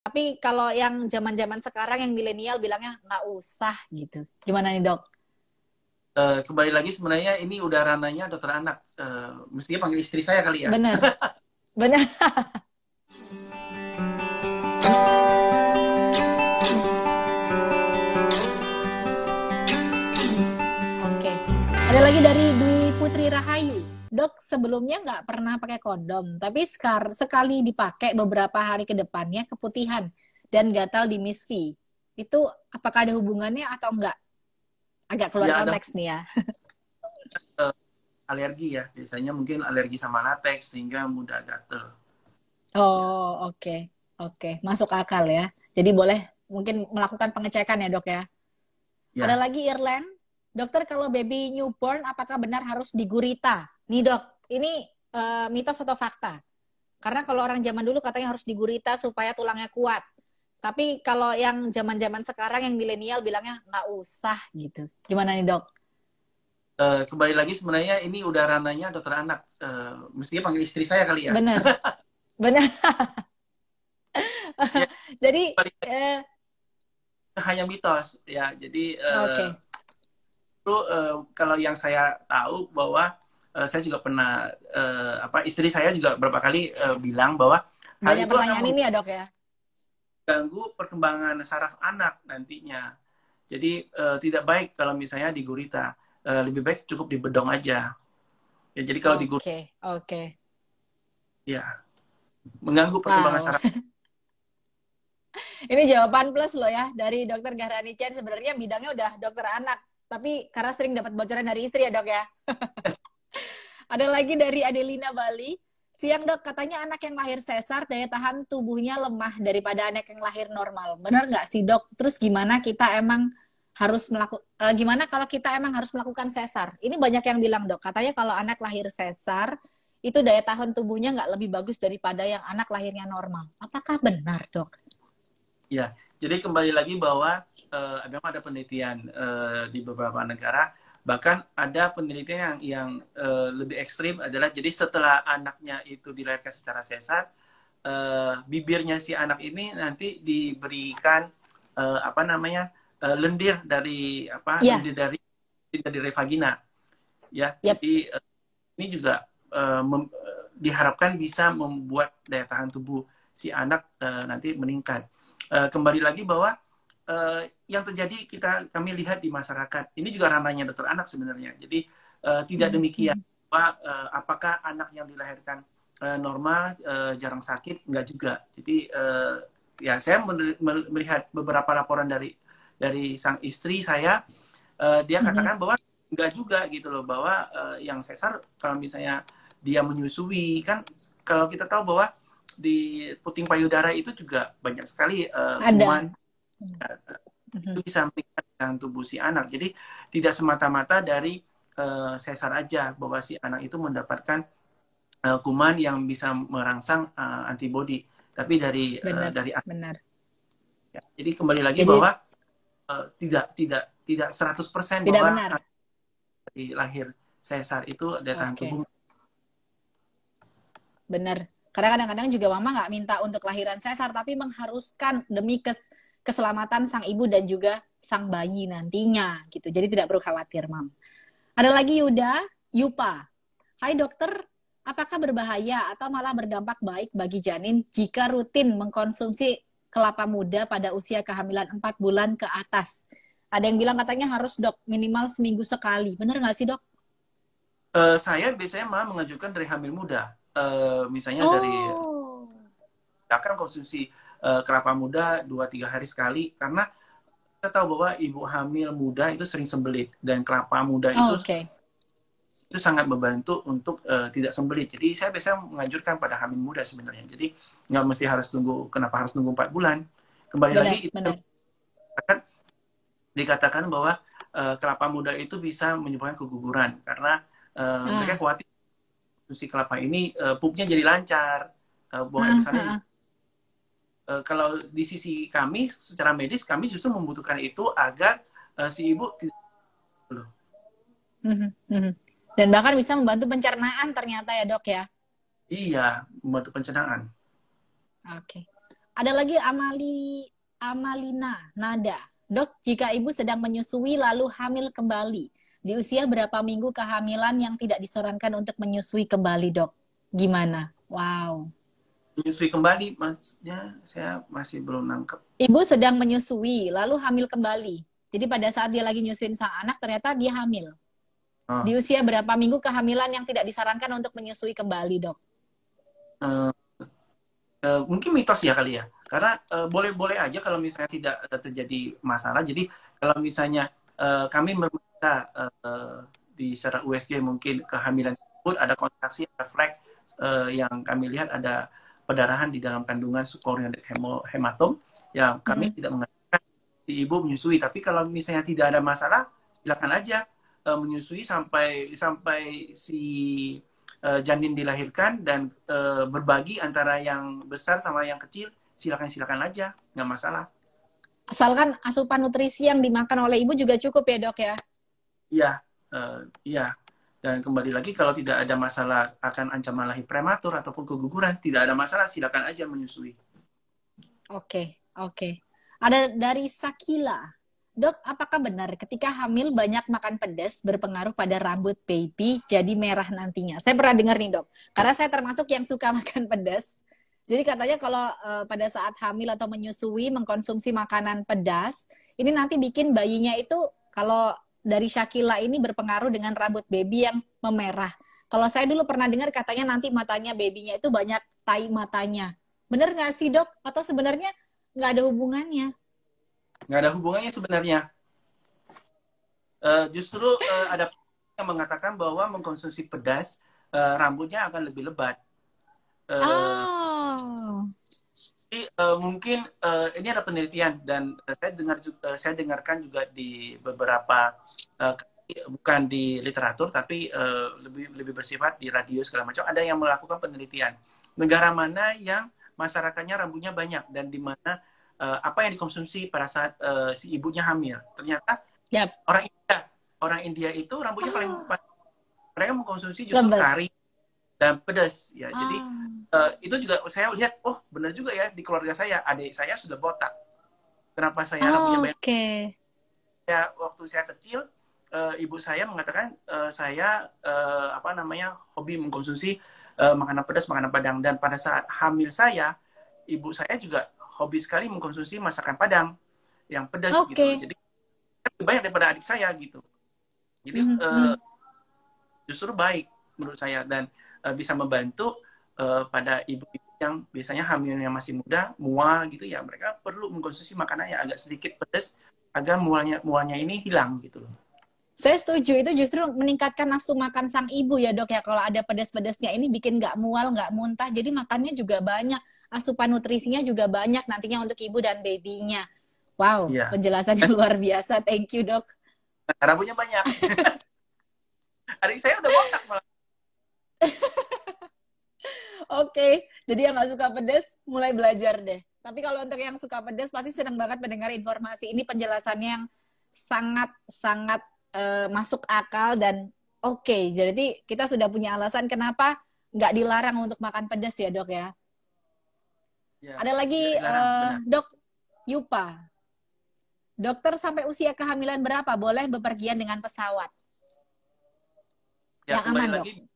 Tapi kalau yang zaman-zaman sekarang yang milenial bilangnya nggak usah gitu. Gimana nih dok? Kembali lagi sebenarnya ini udah ranahnya dokter anak. Mestinya panggil istri saya kali ya. Bener, bener. Oke, ada lagi dari Dwi Putri Rahayu. Dok, sebelumnya nggak pernah pakai kondom, tapi sekali dipakai beberapa hari ke depannya keputihan dan gatal di misfi. Itu apakah ada hubungannya atau enggak? Agak keluar konteks nih ya. Alergi ya, biasanya mungkin alergi sama latex sehingga mudah gatal. Oh, oke. Okay. Oke, okay. Masuk akal ya. Jadi boleh mungkin melakukan pengecekan ya dok ya? Ya. Ada lagi Irlen. Dokter, kalau baby newborn apakah benar harus digurita? Nih dok, ini mitos atau fakta? Karena kalau orang zaman dulu katanya harus digurita supaya tulangnya kuat. Tapi kalau yang zaman-zaman sekarang yang milenial bilangnya nggak usah gitu. Gimana nih dok? Kembali lagi sebenarnya ini udah ranahnya dokter anak. Mestinya panggil istri saya kali ya. Bener, bener. Ya, jadi hanya mitos ya. Jadi okay. Itu kalau yang saya tahu bahwa saya juga pernah istri saya juga beberapa kali bilang bahwa banyak pertanyaan ini ya dok ya, ganggu perkembangan saraf anak nantinya. Jadi tidak baik kalau misalnya digurita, lebih baik cukup dibedong aja. Ya jadi kalau digurita, oke. Ya mengganggu perkembangan saraf. Ini jawaban plus loh ya dari dokter Gahrani Chen. Sebenarnya bidangnya udah dokter anak, tapi karena sering dapat bocoran dari istri ya dok ya. Ada lagi dari Adelina Bali. Siang dok, katanya anak yang lahir sesar daya tahan tubuhnya lemah daripada anak yang lahir normal. Bener nggak sih dok? Terus gimana kita emang harus melakukan sesar? Ini banyak yang bilang dok, katanya kalau anak lahir sesar itu daya tahan tubuhnya nggak lebih bagus daripada yang anak lahirnya normal. Apakah benar dok? Ya, jadi kembali lagi bahwa memang ada penelitian di beberapa negara. Bahkan ada penelitian yang lebih ekstrim adalah jadi setelah anaknya itu dilahirkan secara sesar, bibirnya si anak ini nanti diberikan lendir dari lendir dari vagina ya. Yep. Jadi ini juga diharapkan bisa membuat daya tahan tubuh si anak nanti meningkat. Kembali lagi bahwa yang terjadi kami lihat di masyarakat ini juga ranahnya dokter anak sebenarnya. Jadi tidak demikian. Apakah anak yang dilahirkan normal jarang sakit? Enggak juga. Jadi ya saya melihat beberapa laporan dari sang istri saya, dia katakan bahwa enggak juga gitu loh, bahwa yang sesar kalau misalnya dia menyusui, kan kalau kita tahu bahwa di puting payudara itu juga banyak sekali kuman. Itu bisa meningkatkan tubuh si anak. Jadi tidak semata-mata dari sesar aja bahwa si anak itu mendapatkan kuman yang bisa merangsang antibodi, tapi dari benar. Ya, jadi kembali lagi bahwa tidak 100% bahwa benar. Dari lahir sesar itu ada tahan tubuh. Benar. Karena kadang-kadang juga mama nggak minta untuk lahiran sesar, tapi mengharuskan demi keselamatan sang ibu dan juga sang bayi nantinya gitu. Jadi tidak perlu khawatir, Mam. Ada lagi Yuda Yupa. Hai dokter, apakah berbahaya atau malah berdampak baik bagi janin jika rutin mengkonsumsi kelapa muda pada usia kehamilan 4 bulan ke atas? Ada yang bilang katanya harus dok, minimal seminggu sekali. Bener nggak sih dok? Saya biasanya malah mengajukan dari hamil muda. Misalnya dari akan konsumsi kelapa muda 2-3 hari sekali, karena kita tahu bahwa ibu hamil muda itu sering sembelit, dan kelapa muda itu sangat membantu untuk tidak sembelit. Jadi saya biasanya menganjurkan pada hamil muda sebenarnya. Jadi nggak mesti harus tunggu, kenapa harus tunggu 4 bulan? Kembali lagi itu akan dikatakan bahwa kelapa muda itu bisa menyebabkan keguguran, karena mereka khawatir si kelapa ini pupnya jadi lancar, buang air sana. Kalau di sisi kami, secara medis, kami justru membutuhkan itu agar si ibu tidak. Dan bahkan bisa membantu pencernaan ternyata ya dok ya? Iya, membantu pencernaan. Oke. Ada lagi Amalina Nada. Dok, jika ibu sedang menyusui lalu hamil kembali, di usia berapa minggu kehamilan yang tidak disarankan untuk menyusui kembali, dok? Gimana? Wow. Menyusui kembali, maksudnya saya masih belum nangkep. Ibu sedang menyusui, lalu hamil kembali. Jadi pada saat dia lagi nyusuin sang anak, ternyata dia hamil. Oh. Di usia berapa minggu kehamilan yang tidak disarankan untuk menyusui kembali, dok? Mungkin mitos ya kali ya. Karena boleh-boleh aja kalau misalnya tidak terjadi masalah. Jadi kalau misalnya kami memeriksa di secara USG mungkin kehamilan tersebut, ada kontraksi, ada flek yang kami lihat ada pendarahan di dalam kandungan subkorionik hematom yang kami tidak mengatakan si ibu menyusui. Tapi kalau misalnya tidak ada masalah, silakan aja menyusui sampai si janin dilahirkan dan berbagi antara yang besar sama yang kecil, silakan aja, nggak masalah. Asalkan asupan nutrisi yang dimakan oleh ibu juga cukup ya, dok ya? Iya, iya. Dan kembali lagi, kalau tidak ada masalah akan ancaman lahir prematur ataupun keguguran, tidak ada masalah, silakan aja menyusui. Oke, oke. Ada dari Sakila. Dok, apakah benar ketika hamil banyak makan pedas berpengaruh pada rambut baby jadi merah nantinya? Saya pernah dengar nih, dok. Karena saya termasuk yang suka makan pedas. Jadi katanya kalau pada saat hamil atau menyusui, mengkonsumsi makanan pedas, ini nanti bikin bayinya itu, kalau dari Shakila ini berpengaruh dengan rambut baby yang memerah. Kalau saya dulu pernah dengar katanya nanti matanya babynya itu banyak tai matanya. Bener nggak sih, dok? Atau sebenarnya nggak ada hubungannya? Nggak ada hubungannya sebenarnya. Justru ada yang mengatakan bahwa mengkonsumsi pedas rambutnya akan lebih lebat. Jadi, mungkin ini ada penelitian dan saya dengarkan juga di beberapa bukan di literatur tapi lebih bersifat di radio segala macam, ada yang melakukan penelitian negara mana yang masyarakatnya rambutnya banyak dan di mana apa yang dikonsumsi pada saat si ibunya hamil. Ternyata orang India itu rambutnya paling banyak. Mereka mengkonsumsi justru kari dan pedas ya. Jadi itu juga saya lihat, oh benar juga ya, di keluarga saya adik saya sudah botak. Kenapa saya rambutnya banyak? Ya, waktu saya kecil ibu saya mengatakan saya hobi mengkonsumsi makanan pedas, makanan Padang, dan pada saat hamil saya ibu saya juga hobi sekali mengkonsumsi masakan Padang yang pedas gitu. Jadi lebih banyak daripada adik saya gitu. Jadi justru baik menurut saya dan bisa membantu pada ibu-ibu yang biasanya hamilnya masih muda, mual gitu ya, mereka perlu mengkonsumsi makanan yang agak sedikit pedas agar mualnya ini hilang gitu loh. Saya setuju, itu justru meningkatkan nafsu makan sang ibu ya, dok ya, kalau ada pedas-pedasnya ini bikin nggak mual, nggak muntah, jadi makannya juga banyak, asupan nutrisinya juga banyak nantinya untuk ibu dan babynya. Wow, ya. Penjelasannya luar biasa, thank you, dok. Rambutnya banyak. Adik saya udah botak malah. Oke, jadi yang nggak suka pedas mulai belajar deh. Tapi kalau untuk yang suka pedas pasti senang banget mendengar informasi ini, penjelasannya yang sangat-sangat masuk akal dan oke. Jadi kita sudah punya alasan kenapa nggak dilarang untuk makan pedas ya, dok ya. Ya, ada lagi dok Yupa. Dokter, sampai usia kehamilan berapa boleh bepergian dengan pesawat? Ya, yang aman, lagi, dok.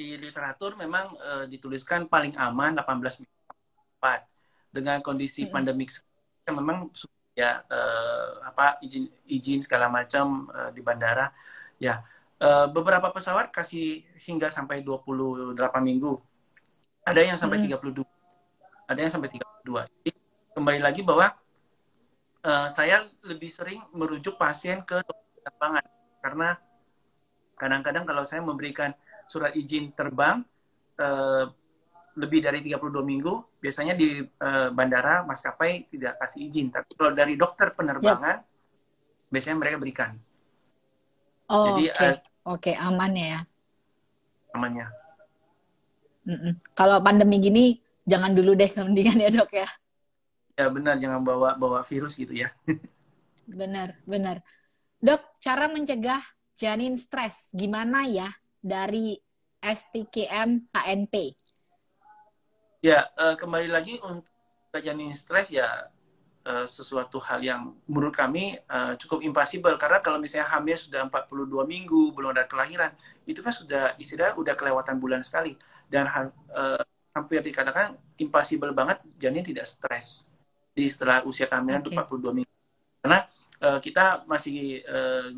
Di literatur memang dituliskan paling aman 18 minggu. Dengan kondisi pandemik memang ya izin segala macam di bandara ya. Beberapa pesawat kasih hingga sampai 28 minggu. Ada yang sampai 32. Ada yang sampai 32. Jadi, kembali lagi bahwa saya lebih sering merujuk pasien ke lapangan karena kadang-kadang kalau saya memberikan surat izin terbang lebih dari 32 minggu, biasanya di bandara maskapai tidak kasih izin. Tapi kalau dari dokter penerbangan, biasanya mereka berikan. Oh, jadi oke, aman ya. Amannya. Kalau pandemi gini, jangan dulu deh mendingan ya, dok ya. Ya benar, jangan bawa virus gitu ya. Benar. Dok, cara mencegah janin stres gimana ya? Dari STKM KNP. Ya, kembali lagi untuk jadi stres ya sesuatu hal yang menurut kami cukup impossible, karena kalau misalnya hamil sudah 42 minggu belum ada kelahiran, itu kan sudah istilahnya udah kelewatan bulan sekali, dan hampir dikatakan impossible banget janin tidak stres di setelah usia kehamilan 42 minggu, karena kita masih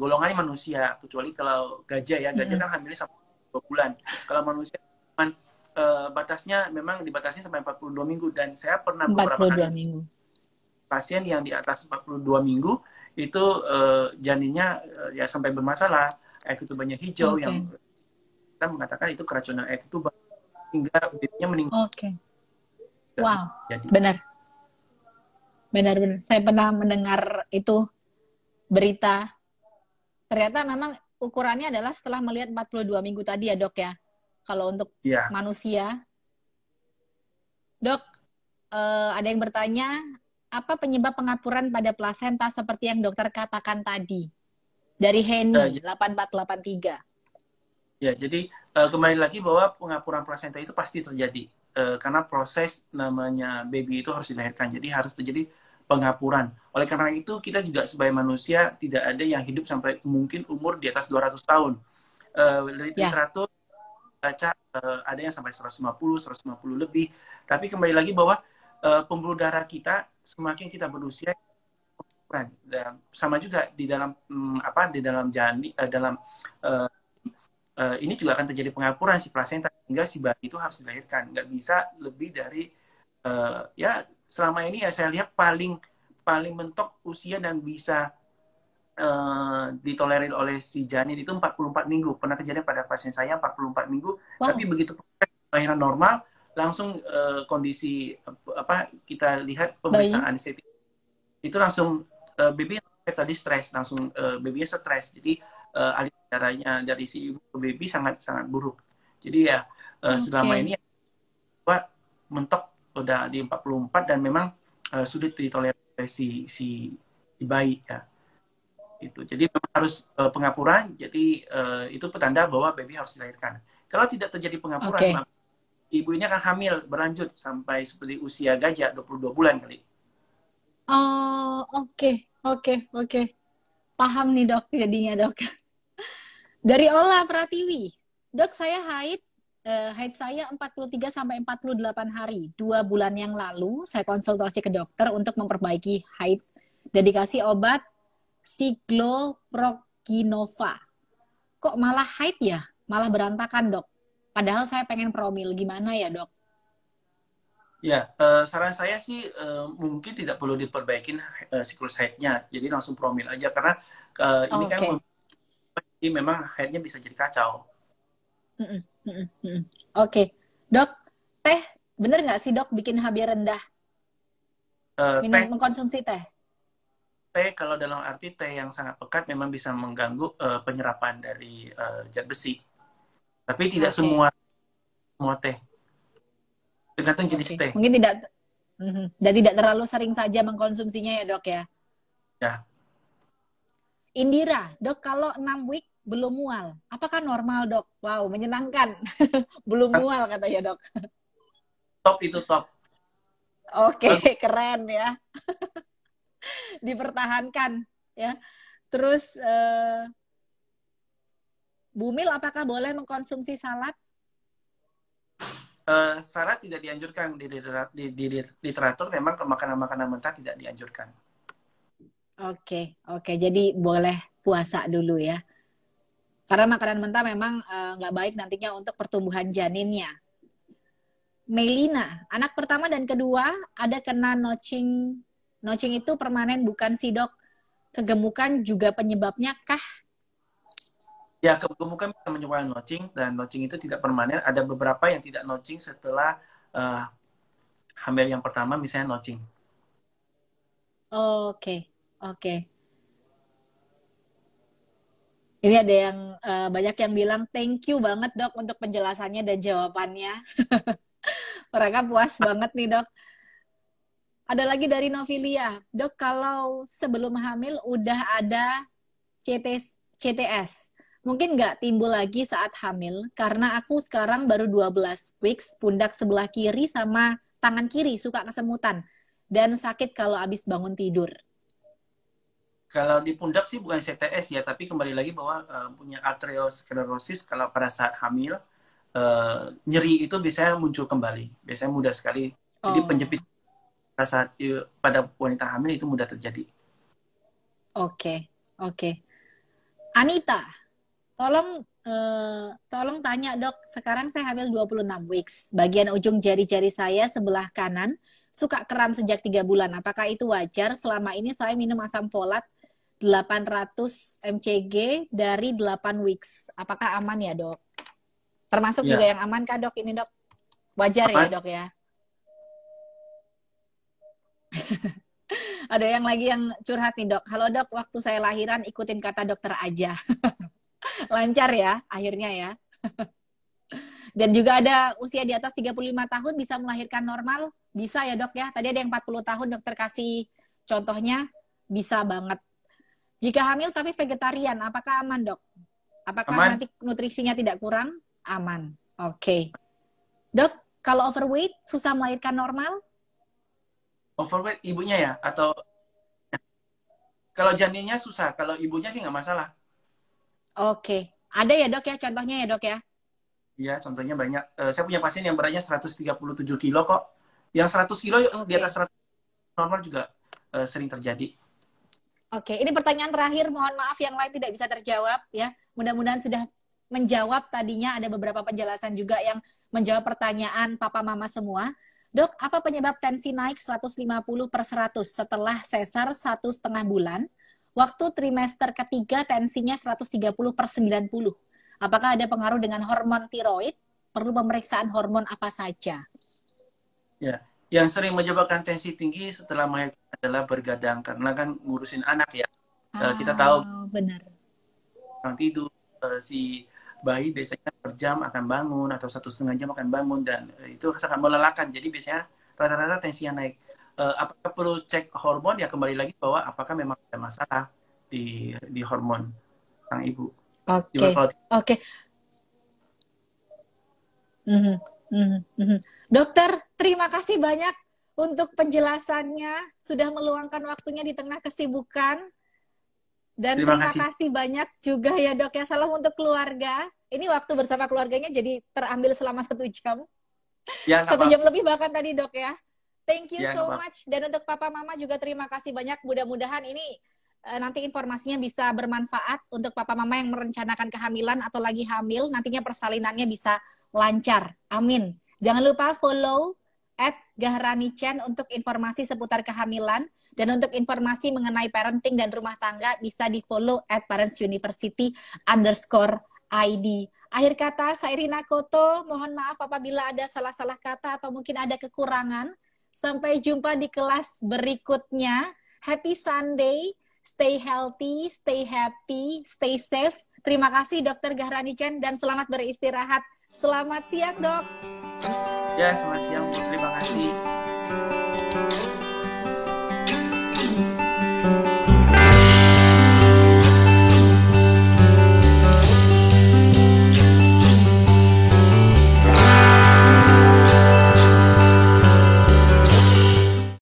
golongannya manusia, kecuali kalau gajah ya, gajah kan hamilnya sampai 2 bulan, kalau manusia cuman, batasnya memang dibatasi sampai 42 minggu, dan saya pernah beberapa kali pasien yang di atas 42 minggu itu janinnya ya sampai bermasalah, air ketubanya hijau yang kita mengatakan itu keracunan air ketuban hingga unitnya meninggal. Wow, jadi, benar. Saya pernah mendengar itu berita. Ternyata memang ukurannya adalah setelah melihat 42 minggu tadi ya dok ya. Kalau untuk manusia, dok, ada yang bertanya. Apa penyebab pengapuran pada plasenta seperti yang dokter katakan tadi? Dari Heni 8483. Ya, jadi kembali lagi bahwa pengapuran plasenta itu pasti terjadi. Karena proses namanya baby itu harus dilahirkan. Jadi harus terjadi pengapuran. Oleh karena itu, kita juga sebagai manusia tidak ada yang hidup sampai mungkin umur di atas 200 tahun. Dari literatur, baca ada yang sampai 150 lebih. Tapi kembali lagi bahwa pembuluh darah kita semakin kita berusia, dan sama juga di dalam ini juga akan terjadi pengapuran si plasenta, sehingga si bayi itu harus dilahirkan, nggak bisa lebih dari ya selama ini ya saya lihat paling mentok usia dan bisa ditolerir oleh si janin itu 44 minggu. Pernah kejadian pada pasien saya 44 minggu, tapi begitu proses lahiran normal langsung kondisi kita lihat pemeriksaan anestetik itu langsung baby tadi stres, langsung babynya stres, jadi aliran darahnya dari si ibu ke baby sangat buruk. Jadi ya selama ini mentok udah di 44 dan memang sulit ditoleransi si bayi ya. Itu jadi memang harus pengapuran, jadi itu petanda bahwa baby harus dilahirkan. Kalau tidak terjadi pengapuran ibu ini akan hamil berlanjut sampai seperti usia gajah 22 bulan kali. Oh, oke. Paham nih dok jadinya dok. Dari Ola Pratiwi. Dok, saya haid saya 43 sampai 48 hari. 2 bulan yang lalu saya konsultasi ke dokter untuk memperbaiki haid dan dikasih obat sikloproginova. Kok malah haid ya? Malah berantakan dok. Padahal saya pengen promil, gimana ya dok? Ya, saran saya sih mungkin tidak perlu diperbaikin siklus haidnya, jadi langsung promil aja, karena ini kan memang haidnya bisa jadi kacau. Dok, teh bener nggak sih dok bikin HB rendah? Mengkonsumsi teh? Teh kalau dalam arti teh yang sangat pekat memang bisa mengganggu penyerapan dari zat besi. Tapi tidak semua teh. Tergantung jenis teh. Mungkin tidak dan tidak terlalu sering saja mengkonsumsinya ya, Dok ya. Ya. Indira, Dok, kalau 6 week belum mual, apakah normal, Dok? Wow, menyenangkan. Belum mual kata ya, Dok. Top itu top. Oke, keren ya. Dipertahankan ya. Terus Bumil, apakah boleh mengkonsumsi salad? Salad tidak dianjurkan di literatur. Memang makanan-makanan mentah tidak dianjurkan. Oke. Jadi boleh puasa dulu ya. Karena makanan mentah memang nggak baik nantinya untuk pertumbuhan janinnya. Melina, anak pertama dan kedua ada kena notching. Notching itu permanen bukan sih dok? Kegemukan juga penyebabnya kah? Ya, kegemukan bisa menyebabkan notching, dan notching itu tidak permanen. Ada beberapa yang tidak notching setelah hamil yang pertama, misalnya notching. Oke. Ini ada yang banyak yang bilang thank you banget dok untuk penjelasannya dan jawabannya. Mereka puas banget nih dok. Ada lagi dari Novilia, dok kalau sebelum hamil udah ada CTS. Mungkin nggak timbul lagi saat hamil, karena aku sekarang baru 12 weeks, pundak sebelah kiri sama tangan kiri suka kesemutan. dan sakit kalau habis bangun tidur? Kalau di pundak sih bukan CTS ya, tapi kembali lagi bahwa punya arteriosklerosis kalau pada saat hamil, nyeri itu biasanya muncul kembali, biasanya mudah sekali. Jadi penjepit pada saat pada wanita hamil itu mudah terjadi. Oke, oke. Anita, tolong tanya dok, sekarang saya hamil 26 weeks. Bagian ujung jari-jari saya sebelah kanan suka kram sejak 3 bulan. Apakah itu wajar? Selama ini saya minum asam folat 800 mcg dari 8 weeks. Apakah aman ya dok? Termasuk ya. Juga yang aman kah dok ini dok? Wajar aman. Ya dok ya? Ada yang lagi yang curhat nih dok. Halo dok, waktu saya lahiran ikutin kata dokter aja. Lancar ya akhirnya ya. Dan juga ada usia di atas 35 tahun bisa melahirkan normal. Bisa ya dok ya. Tadi ada yang 40 tahun dokter kasih contohnya. Bisa banget. Jika hamil tapi vegetarian apakah aman dok? Apakah aman. Nanti nutrisinya tidak kurang? Aman. Oke. Dok, kalau overweight susah melahirkan normal? Overweight ibunya ya? Atau kalau janinnya susah, kalau ibunya sih nggak masalah. Oke. Ada ya dok ya contohnya ya dok ya? Iya, contohnya banyak. Saya punya pasien yang beratnya 137 kilo kok. Yang 100 kilo okay. Di atas 100 normal juga sering terjadi. Oke, ini pertanyaan terakhir. Mohon maaf yang lain tidak bisa terjawab ya. Mudah-mudahan sudah menjawab tadinya. Ada beberapa penjelasan juga yang menjawab pertanyaan papa mama semua. Dok, apa penyebab tensi naik 150/100 setelah sesar 1,5 bulan? Waktu trimester ketiga tensinya 130/90. Apakah ada pengaruh dengan hormon tiroid? Perlu pemeriksaan hormon apa saja? Ya, yang sering menyebabkan tensi tinggi setelah melahirkan adalah bergadang karena kan ngurusin anak ya. Kita tahu. Benar. Nanti itu si bayi biasanya per jam akan bangun atau 1,5 jam akan bangun dan itu sangat melelahkan. Jadi biasanya rata-rata tensinya naik. Apakah perlu cek hormon? Ya kembali lagi bahwa apakah memang ada masalah di hormon sang ibu. Oke. Okay. Oke. Okay. Dokter, terima kasih banyak untuk penjelasannya. Sudah meluangkan waktunya di tengah kesibukan. Dan terima kasih banyak juga ya dok ya. Salam untuk keluarga. Ini waktu bersama keluarganya jadi terambil selama 1 jam ya, 1 jam lebih bahkan tadi dok ya. Thank you ya, so much. Dan untuk papa mama juga terima kasih banyak. Mudah-mudahan ini nanti informasinya bisa bermanfaat untuk papa mama yang merencanakan kehamilan atau lagi hamil. Nantinya persalinannya bisa lancar. Amin. Jangan lupa follow @GahraniChen untuk informasi seputar kehamilan dan untuk informasi mengenai parenting dan rumah tangga bisa di follow @parentsuniversity_id. Akhir kata, saya Rina Koto, mohon maaf apabila ada salah-salah kata atau mungkin ada kekurangan. Sampai jumpa di kelas berikutnya. Happy Sunday, stay healthy, stay happy, stay safe. Terima kasih Dr. Gahrani Chen dan selamat beristirahat. Selamat siang dok. Ya, selamat siang. Terima kasih.